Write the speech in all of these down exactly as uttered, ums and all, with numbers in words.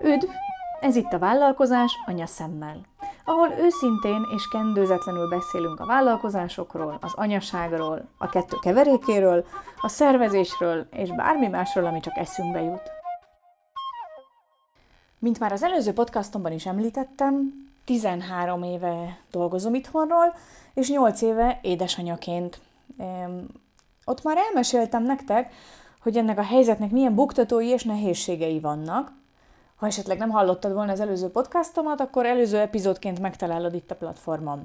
Üdv! Ez itt a Vállalkozás Anyaszemmel, ahol őszintén és kendőzetlenül beszélünk a vállalkozásokról, az anyaságról, a kettő keverékéről, a szervezésről és bármi másról, ami csak eszünkbe jut. Mint már az előző podcastomban is említettem, tizenhárom éve dolgozom itthonról, és nyolc éve édesanyaként. Ehm, ott már elmeséltem nektek, hogy ennek a helyzetnek milyen buktatói és nehézségei vannak. Ha esetleg nem hallottad volna az előző podcastomat, akkor előző epizódként megtalálod itt a platformon.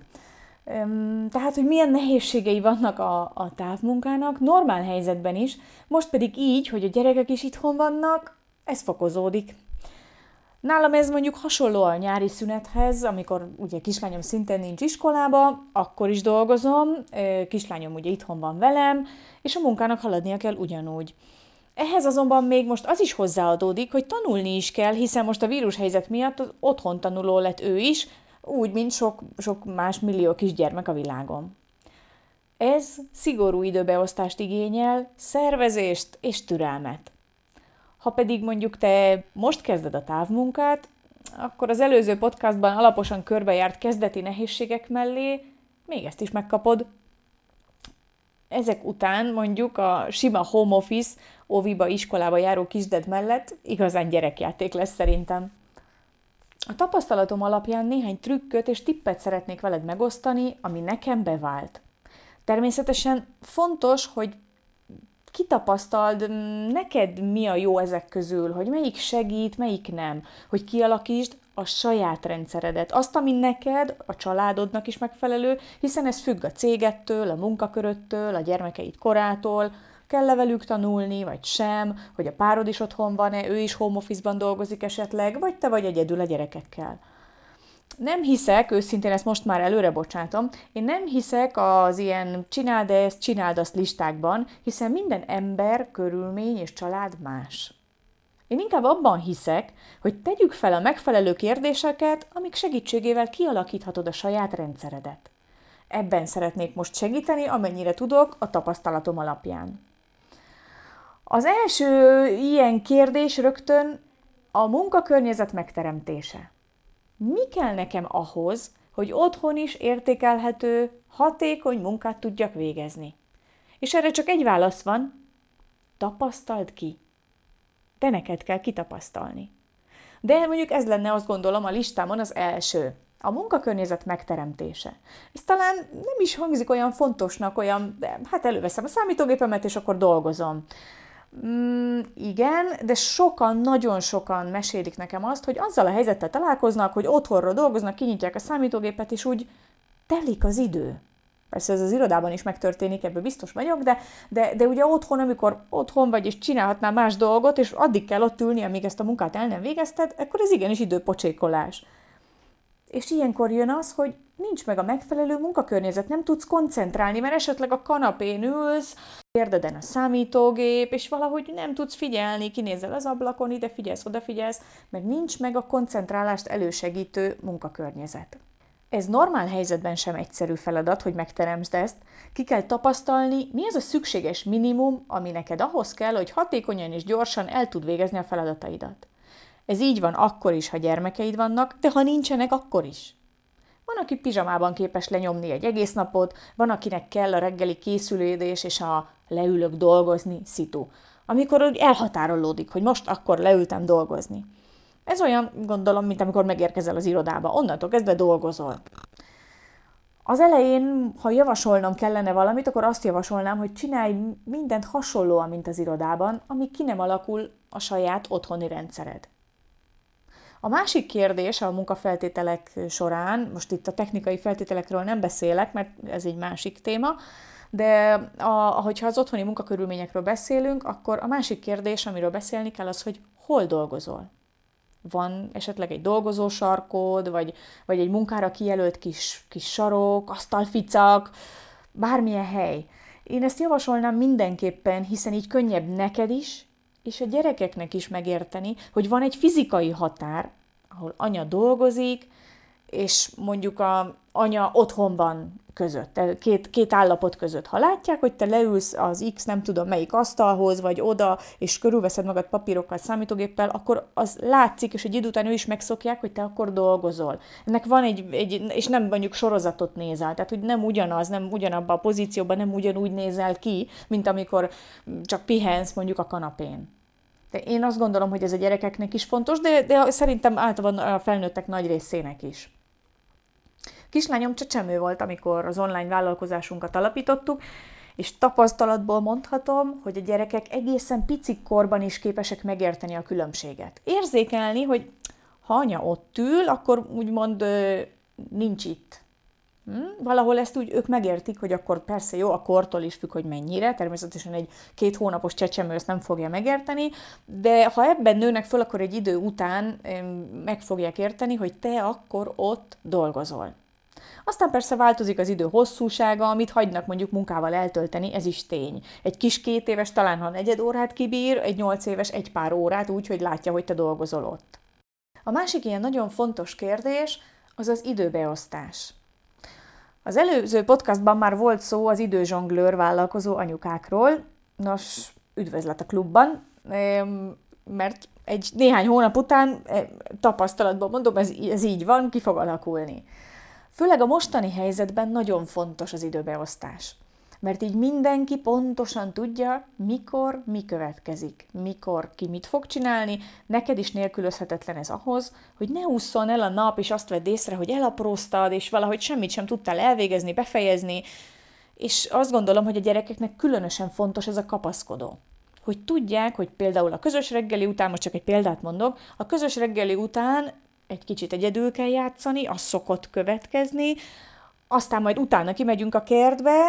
Tehát, hogy milyen nehézségei vannak a, a távmunkának, normál helyzetben is, most pedig így, hogy a gyerekek is itthon vannak, ez fokozódik. Nálam ez mondjuk hasonló a nyári szünethez, amikor ugye kislányom szintén nincs iskolába, akkor is dolgozom, kislányom ugye itthon van velem, és a munkának haladnia kell ugyanúgy. Ehhez azonban még most az is hozzáadódik, hogy tanulni is kell, hiszen most a vírushelyzet miatt az otthon tanuló lett ő is, úgy, mint sok, sok más millió kisgyermek a világon. Ez szigorú időbeosztást igényel, szervezést és türelmet. Ha pedig mondjuk te most kezded a távmunkát, akkor az előző podcastban alaposan körbejárt kezdeti nehézségek mellé még ezt is megkapod. Ezek után mondjuk a sima home office, óviba, iskolába járó kisded mellett igazán gyerekjáték lesz szerintem. A tapasztalatom alapján néhány trükköt és tippet szeretnék veled megosztani, ami nekem bevált. Természetesen fontos, hogy kitapasztald neked mi a jó ezek közül, hogy melyik segít, melyik nem, hogy kialakítsd a saját rendszeredet. Azt, ami neked, a családodnak is megfelelő, hiszen ez függ a cégettől, a munkaköröttől, a gyermekeid korától, kell-e velük tanulni, vagy sem, hogy a párod is otthon van-e, ő is home office-ban dolgozik esetleg, vagy te vagy egyedül a gyerekekkel. Nem hiszek, őszintén ezt most már előre bocsátom, én nem hiszek az ilyen csináld ezt, csináld azt listákban, hiszen minden ember, körülmény és család más. Én inkább abban hiszek, hogy tegyük fel a megfelelő kérdéseket, amik segítségével kialakíthatod a saját rendszeredet. Ebben szeretnék most segíteni, amennyire tudok, a tapasztalatom alapján. Az első ilyen kérdés rögtön a munkakörnyezet megteremtése. Mi kell nekem ahhoz, hogy otthon is értékelhető, hatékony munkát tudjak végezni? És erre csak egy válasz van, tapasztald ki. De neked kell kitapasztalni. De mondjuk ez lenne, azt gondolom, a listámon az első. A munkakörnyezet megteremtése. Ez talán nem is hangzik olyan fontosnak, olyan, de hát előveszem a számítógépemet, és akkor dolgozom. Mm, igen, de sokan, nagyon sokan mesélik nekem azt, hogy azzal a helyzettel találkoznak, hogy otthonról dolgoznak, kinyitják a számítógépet, és úgy telik az idő. Persze ez az irodában is megtörténik, ebből biztos vagyok, de, de, de ugye otthon, amikor otthon vagy, és csinálhatnál más dolgot, és addig kell ott ülni, amíg ezt a munkát el nem végezted, akkor ez igenis időpocsékolás. És ilyenkor jön az, hogy nincs meg a megfelelő munkakörnyezet, nem tudsz koncentrálni, mert esetleg a kanapén ülsz, térdeden a számítógép, és valahogy nem tudsz figyelni, kinézel az ablakon, ide figyelsz, oda figyelsz, mert nincs meg a koncentrálást elősegítő munkakörnyezet. Ez normál helyzetben sem egyszerű feladat, hogy megteremtsd ezt. Ki kell tapasztalni, mi az a szükséges minimum, ami neked ahhoz kell, hogy hatékonyan és gyorsan el tud végezni a feladataidat. Ez így van akkor is, ha gyermekeid vannak, de ha nincsenek, akkor is. Van, aki pizsamában képes lenyomni egy egész napot, van, akinek kell a reggeli készülődés és a leülök dolgozni szitu, amikor úgy elhatárolódik, hogy most akkor leültem dolgozni. Ez olyan, gondolom, mint amikor megérkezel az irodába, onnantól kezdve dolgozol. Az elején, ha javasolnom kellene valamit, akkor azt javasolnám, hogy csinálj mindent hasonlóan, mint az irodában, amíg ki nem alakul a saját otthoni rendszered. A másik kérdés a munkafeltételek során, most itt a technikai feltételekről nem beszélek, mert ez egy másik téma, de ahogyha az otthoni munkakörülményekről beszélünk, akkor a másik kérdés, amiről beszélni kell, az, hogy hol dolgozol. Van esetleg egy dolgozósarkod, vagy, vagy egy munkára kijelölt kis, kis sarok, asztalficak, bármilyen hely. Én ezt javasolnám mindenképpen, hiszen így könnyebb neked is, és a gyerekeknek is megérteni, hogy van egy fizikai határ, ahol anya dolgozik, és mondjuk a anya otthonban között, két, két állapot között. Ha látják, hogy te leülsz az X nem tudom melyik asztalhoz, vagy oda, és körülveszed magad papírokkal, számítógéppel, akkor az látszik, és egy idő után ő is megszokják, hogy te akkor dolgozol. Ennek van egy, egy és nem mondjuk sorozatot nézel, tehát hogy nem ugyanaz, nem ugyanabban a pozícióban, nem ugyanúgy nézel ki, mint amikor csak pihensz mondjuk a kanapén. De én azt gondolom, hogy ez a gyerekeknek is fontos, de, de szerintem általában a felnőttek nagy részének is. Kislányom csecsemő volt, amikor az online vállalkozásunkat alapítottuk, és tapasztalatból mondhatom, hogy a gyerekek egészen picik korban is képesek megérteni a különbséget. Érzékelni, hogy ha anya ott ül, akkor úgymond nincs itt. Hm? Valahol ezt úgy ők megértik, hogy akkor persze jó, a kortól is függ, hogy mennyire, természetesen egy két hónapos csecsemő ezt nem fogja megérteni, de ha ebben nőnek föl, akkor egy idő után meg fogják érteni, hogy te akkor ott dolgozol. Aztán persze változik az idő hosszúsága, amit hagynak mondjuk munkával eltölteni, ez is tény. Egy kis két éves talán, ha negyed órát kibír, egy nyolc éves egy pár órát, úgy, hogy látja, hogy te dolgozol ott. A másik ilyen nagyon fontos kérdés az az időbeosztás. Az előző podcastban már volt szó az időzsonglőr vállalkozó anyukákról, nos, üdvözlet a klubban, mert egy néhány hónap után, tapasztalatból mondom, ez, ez így van, ki fog alakulni. Főleg a mostani helyzetben nagyon fontos az időbeosztás, mert így mindenki pontosan tudja, mikor mi következik, mikor ki mit fog csinálni, neked is nélkülözhetetlen ez ahhoz, hogy ne ússzon el a nap, és azt vedd észre, hogy elapróztad, és valahogy semmit sem tudtál elvégezni, befejezni, és azt gondolom, hogy a gyerekeknek különösen fontos ez a kapaszkodó. Hogy tudják, hogy például a közös reggeli után, most csak egy példát mondok, a közös reggeli után egy kicsit egyedül kell játszani, az szokott következni, aztán majd utána kimegyünk a kertbe,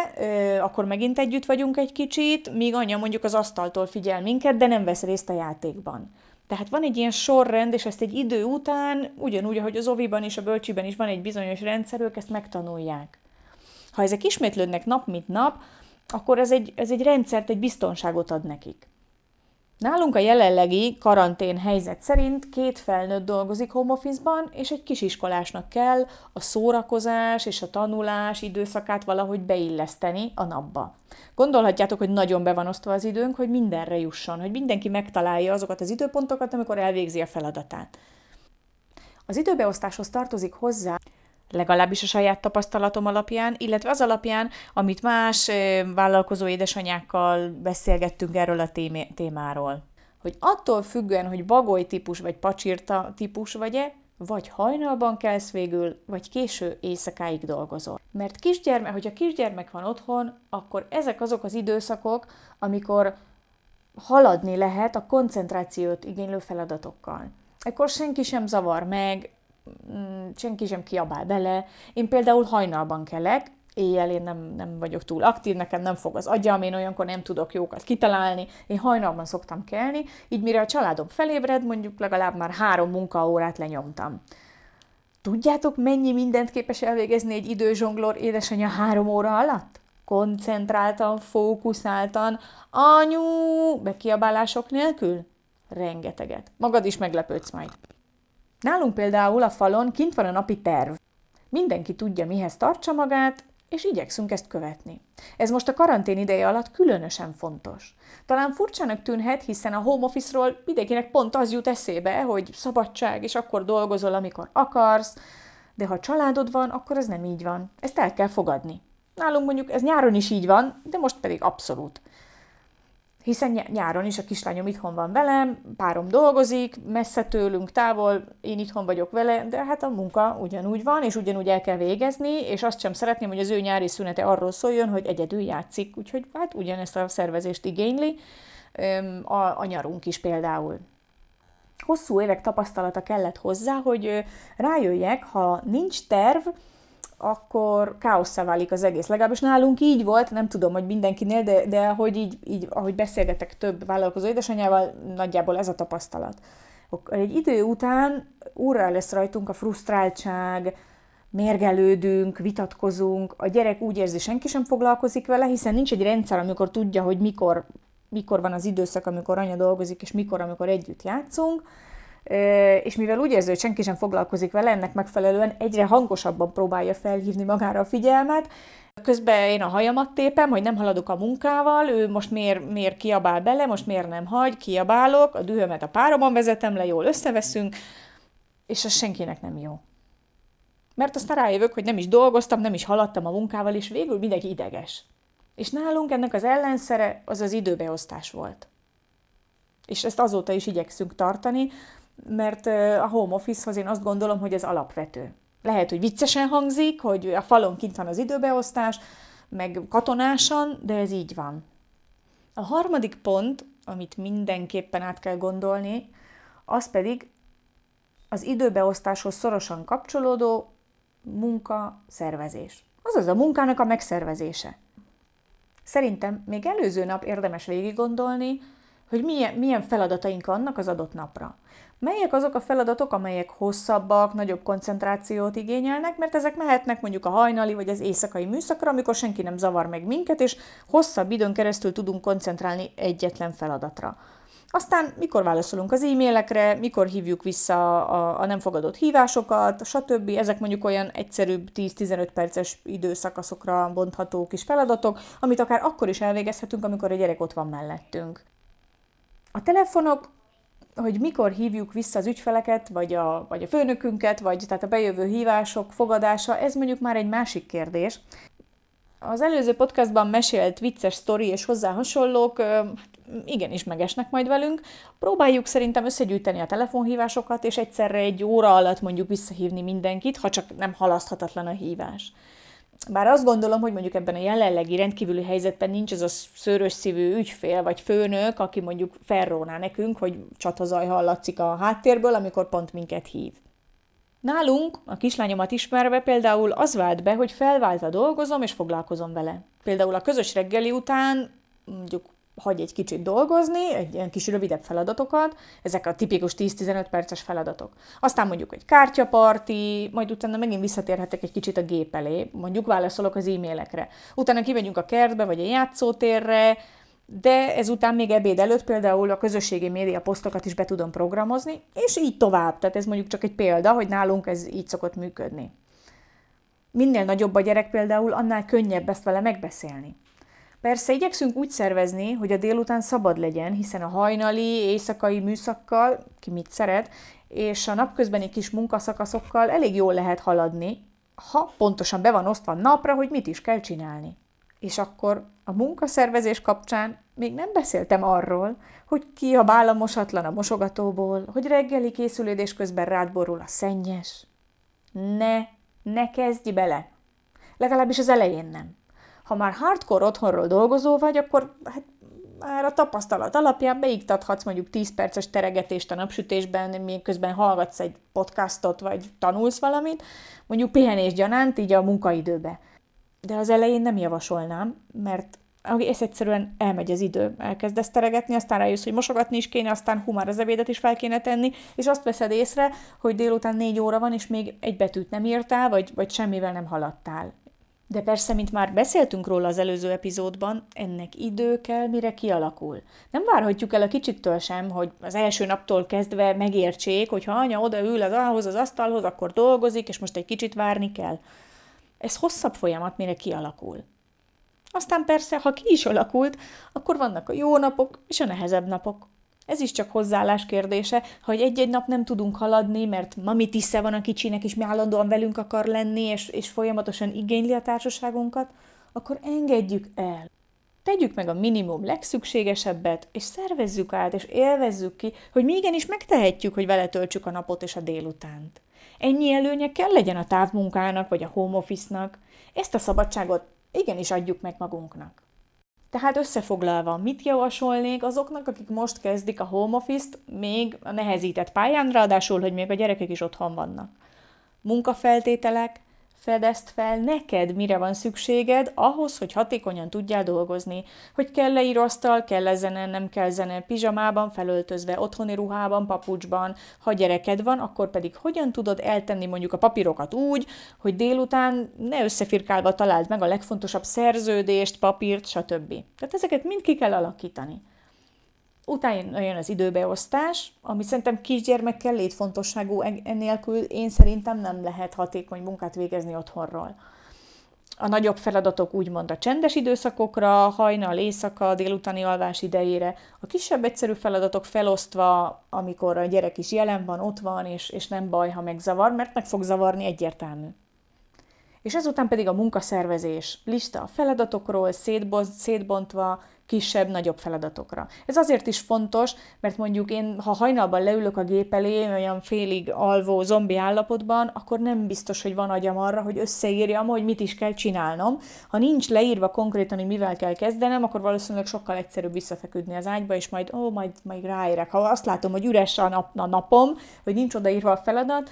akkor megint együtt vagyunk egy kicsit, míg anya mondjuk az asztaltól figyel minket, de nem vesz részt a játékban. Tehát van egy ilyen sorrend, és ezt egy idő után, ugyanúgy, ahogy az oviban és a bölcsiben is van egy bizonyos rendszer, ők ezt megtanulják. Ha ezek ismétlődnek nap mint nap, akkor ez egy, ez egy rendszert, egy biztonságot ad nekik. Nálunk a jelenlegi karantén helyzet szerint két felnőtt dolgozik home office-ban, és egy kisiskolásnak kell a szórakozás és a tanulás időszakát valahogy beilleszteni a napba. Gondolhatjátok, hogy nagyon be van osztva az időnk, hogy mindenre jusson, hogy mindenki megtalálja azokat az időpontokat, amikor elvégzi a feladatát. Az időbeosztáshoz tartozik hozzá, legalábbis a saját tapasztalatom alapján, illetve az alapján, amit más vállalkozó édesanyákkal beszélgettünk erről a témáról. Hogy attól függően, hogy bagoly típus vagy pacsirta típus vagy-e, vagy hajnalban kelsz végül, vagy késő éjszakáig dolgozol. Mert kisgyermek, hogyha kisgyermek van otthon, akkor ezek azok az időszakok, amikor haladni lehet a koncentrációt igénylő feladatokkal. Ekkor senki sem zavar meg, senki sem kiabál bele. Én például hajnalban kelek, éjjel én nem, nem vagyok túl aktív, nekem nem fog az agyam, én olyankor nem tudok jókat kitalálni, én hajnalban szoktam kelni, így mire a családom felébred, mondjuk legalább már három munkaórát lenyomtam. Tudjátok, mennyi mindent képes elvégezni egy időzsonglór édesanyja három óra alatt? Koncentráltan, fókuszáltan, anyu, bekiabálások nélkül? Rengeteget. Magad is meglepődsz majd. Nálunk például a falon kint van a napi terv. Mindenki tudja, mihez tartsa magát, és igyekszünk ezt követni. Ez most a karantén ideje alatt különösen fontos. Talán furcsának tűnhet, hiszen a home office-ról mindenkinek pont az jut eszébe, hogy szabadság, és akkor dolgozol, amikor akarsz, de ha családod van, akkor ez nem így van. Ezt el kell fogadni. Nálunk mondjuk ez nyáron is így van, de most pedig abszolút. Hiszen nyáron is a kislányom itthon van velem, párom dolgozik, messze tőlünk, távol, én itthon vagyok vele, de hát a munka ugyanúgy van, és ugyanúgy el kell végezni, és azt sem szeretném, hogy az ő nyári szünete arról szóljon, hogy egyedül játszik, úgyhogy hát ugyanezt a szervezést igényli a, a nyarunk is például. Hosszú évek tapasztalata kellett hozzá, hogy rájöjjek, ha nincs terv, akkor káosszá válik az egész. Legalábbis nálunk így volt, nem tudom, hogy mindenkinél, de, de ahogy, így, így, ahogy beszélgetek több vállalkozó édesanyával, nagyjából ez a tapasztalat. Egy idő után úrrá lesz rajtunk a frusztráltság, mérgelődünk, vitatkozunk, a gyerek úgy érzi, senki sem foglalkozik vele, hiszen nincs egy rendszer, amikor tudja, hogy mikor, mikor van az időszak, amikor anya dolgozik, és mikor, amikor együtt játszunk, és mivel úgy érző, hogy senki sem foglalkozik vele, ennek megfelelően egyre hangosabban próbálja felhívni magára a figyelmet. Közben én a hajamat tépem, hogy nem haladok a munkával, ő most miért, miért kiabál bele, most miért nem hagy, kiabálok, a dühömet a páromon vezetem le, jól összeveszünk, és az senkinek nem jó. Mert aztán rájövök, hogy nem is dolgoztam, nem is haladtam a munkával, és végül mindenki ideges. És nálunk ennek az ellenszere az az időbeosztás volt. És ezt azóta is igyekszünk tartani, mert a home office-hoz én azt gondolom, hogy ez alapvető. Lehet, hogy viccesen hangzik, hogy a falon kint van az időbeosztás, meg katonásan, de ez így van. A harmadik pont, amit mindenképpen át kell gondolni, az pedig az időbeosztáshoz szorosan kapcsolódó munkaszervezés. Azaz a munkának a megszervezése. Szerintem még előző nap érdemes végig gondolni, hogy milyen, milyen feladataink vannak az adott napra. Melyek azok a feladatok, amelyek hosszabbak, nagyobb koncentrációt igényelnek, mert ezek mehetnek mondjuk a hajnali vagy az éjszakai műszakra, amikor senki nem zavar meg minket, és hosszabb időn keresztül tudunk koncentrálni egyetlen feladatra. Aztán mikor válaszolunk az e-mailekre, mikor hívjuk vissza a, a nem fogadott hívásokat, stb. Ezek mondjuk olyan egyszerűbb tíz-tizenöt perces időszakaszokra bontható kis feladatok, amit akár akkor is elvégezhetünk, amikor a gyerek ott van mellettünk. A telefonok, hogy mikor hívjuk vissza az ügyfeleket, vagy a, vagy a főnökünket, vagy tehát a bejövő hívások fogadása, ez mondjuk már egy másik kérdés. Az előző podcastban mesélt vicces sztori és hozzá hasonlók igenis megesnek majd velünk. Próbáljuk szerintem összegyűjteni a telefonhívásokat, és egyszerre egy óra alatt mondjuk visszahívni mindenkit, ha csak nem halaszthatatlan a hívás. Bár azt gondolom, hogy mondjuk ebben a jelenlegi rendkívüli helyzetben nincs az a szőrös szívű ügyfél vagy főnök, aki mondjuk felróná nekünk, hogy csatazaj hallatszik a háttérből, amikor pont minket hív. Nálunk, a kislányomat ismerve például az vált be, hogy felváltva dolgozom és foglalkozom vele. Például a közös reggeli után mondjuk hagy egy kicsit dolgozni, egy ilyen kis rövidebb feladatokat, ezek a tipikus tíz-tizenöt perces feladatok. Aztán mondjuk egy kártyaparti, majd utána megint visszatérhetek egy kicsit a gép elé, mondjuk válaszolok az e-mailekre. Utána kimegyünk a kertbe vagy a játszótérre, de ezután még ebéd előtt például a közösségi média posztokat is be tudom programozni, és így tovább. Tehát ez mondjuk csak egy példa, hogy nálunk ez így szokott működni. Minél nagyobb a gyerek például, annál könnyebb ezt vele megbeszélni. Persze igyekszünk úgy szervezni, hogy a délután szabad legyen, hiszen a hajnali, éjszakai műszakkal, ki mit szeret, és a napközbeni kis munkaszakaszokkal elég jól lehet haladni, ha pontosan be van osztva napra, hogy mit is kell csinálni. És akkor a munkaszervezés kapcsán még nem beszéltem arról, hogy kiabál a mosatlan a mosogatóból, hogy reggeli készülődés közben rád borul a szennyes. Ne, ne kezdj bele! Legalábbis az elején nem. Ha már hardcore otthonról dolgozó vagy, akkor hát, már a tapasztalat alapján beiktathatsz mondjuk tíz perces teregetést a napsütésben, miközben hallgatsz egy podcastot, vagy tanulsz valamit, mondjuk pihenés gyanánt, így a munkaidőbe. De az elején nem javasolnám, mert ez egyszerűen elmegy az idő. Elkezdesz teregetni, aztán rájössz, hogy mosogatni is kéne, aztán hú, már az ebédet is fel kéne tenni, és azt veszed észre, hogy délután négy óra van, és még egy betűt nem írtál, vagy, vagy semmivel nem haladtál. De persze, mint már beszéltünk róla az előző epizódban, ennek idő kell, mire kialakul. Nem várhatjuk el a kicsiktől sem, hogy az első naptól kezdve megértsék, hogy ha anya odaül az ahhoz, az asztalhoz, akkor dolgozik, és most egy kicsit várni kell. Ez hosszabb folyamat, mire kialakul. Aztán persze, ha ki is alakult, akkor vannak a jó napok és a nehezebb napok. Ez is csak hozzáállás kérdése, ha egy-egy nap nem tudunk haladni, mert mami tisze van a kicsinek, és mi állandóan velünk akar lenni, és, és folyamatosan igényli a társaságunkat, akkor engedjük el. Tegyük meg a minimum legszükségesebbet, és szervezzük át, és élvezzük ki, hogy mi igenis megtehetjük, hogy vele töltsük a napot és a délutánt. Ennyi előnye kell legyen a távmunkának, vagy a home office-nak. Ezt a szabadságot igenis adjuk meg magunknak. Tehát összefoglalva, mit javasolnék azoknak, akik most kezdik a home office-t, még a nehezített pályán, ráadásul, hogy még a gyerekek is otthon vannak. Munkafeltételek, fedezd fel neked, mire van szükséged, ahhoz, hogy hatékonyan tudjál dolgozni. Hogy kell-e íróasztal, kell-e zene, nem kell zene, pizsamában, felöltözve, otthoni ruhában, papucsban. Ha gyereked van, akkor pedig hogyan tudod eltenni mondjuk a papírokat úgy, hogy délután ne összefirkálva találd meg a legfontosabb szerződést, papírt, stb. Tehát ezeket mind ki kell alakítani. Utána jön az időbeosztás, ami szerintem kisgyermekkel létfontosságú, ennélkül én szerintem nem lehet hatékony munkát végezni otthonról. A nagyobb feladatok úgymond a csendes időszakokra, hajnal, éjszaka, délutáni alvás idejére, a kisebb egyszerű feladatok felosztva, amikor a gyerek is jelen van, ott van, és, és nem baj, ha megzavar, mert meg fog zavarni egyértelmű. És ezután pedig a munkaszervezés, lista a feladatokról, szétbontva kisebb, nagyobb feladatokra. Ez azért is fontos, mert mondjuk én, ha hajnalban leülök a gép elé, olyan félig alvó zombi állapotban, akkor nem biztos, hogy van agyam arra, hogy összeírjam, hogy mit is kell csinálnom. Ha nincs leírva konkrétan, hogy mivel kell kezdenem, akkor valószínűleg sokkal egyszerűbb visszafeküdni az ágyba, és majd, ó, majd, majd ráérek. Ha azt látom, hogy üres a, nap, a napom, hogy nincs odaírva a feladat,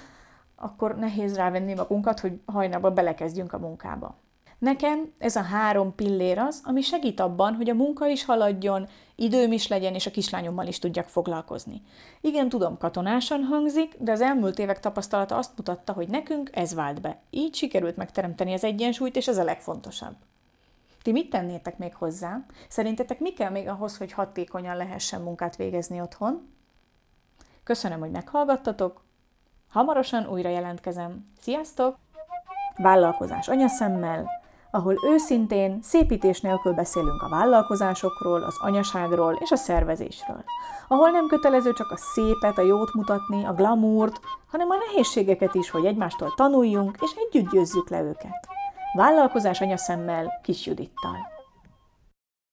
akkor nehéz rávenni magunkat, hogy hajnalban belekezdjünk a munkába. Nekem ez a három pillér az, ami segít abban, hogy a munka is haladjon, időm is legyen, és a kislányommal is tudjak foglalkozni. Igen, tudom, katonásan hangzik, de az elmúlt évek tapasztalata azt mutatta, hogy nekünk ez vált be. Így sikerült megteremteni az egyensúlyt, és ez a legfontosabb. Ti mit tennétek még hozzá? Szerintetek mi kell még ahhoz, hogy hatékonyan lehessen munkát végezni otthon? Köszönöm, hogy meghallgattatok. Hamarosan újra jelentkezem. Sziasztok! Vállalkozás anyaszemmel, ahol őszintén, szépítés nélkül beszélünk a vállalkozásokról, az anyaságról és a szervezésről. Ahol nem kötelező csak a szépet, a jót mutatni, a glamourt, hanem a nehézségeket is, hogy egymástól tanuljunk és együtt győzzük le őket. Vállalkozás anyaszemmel, Kis Judittal.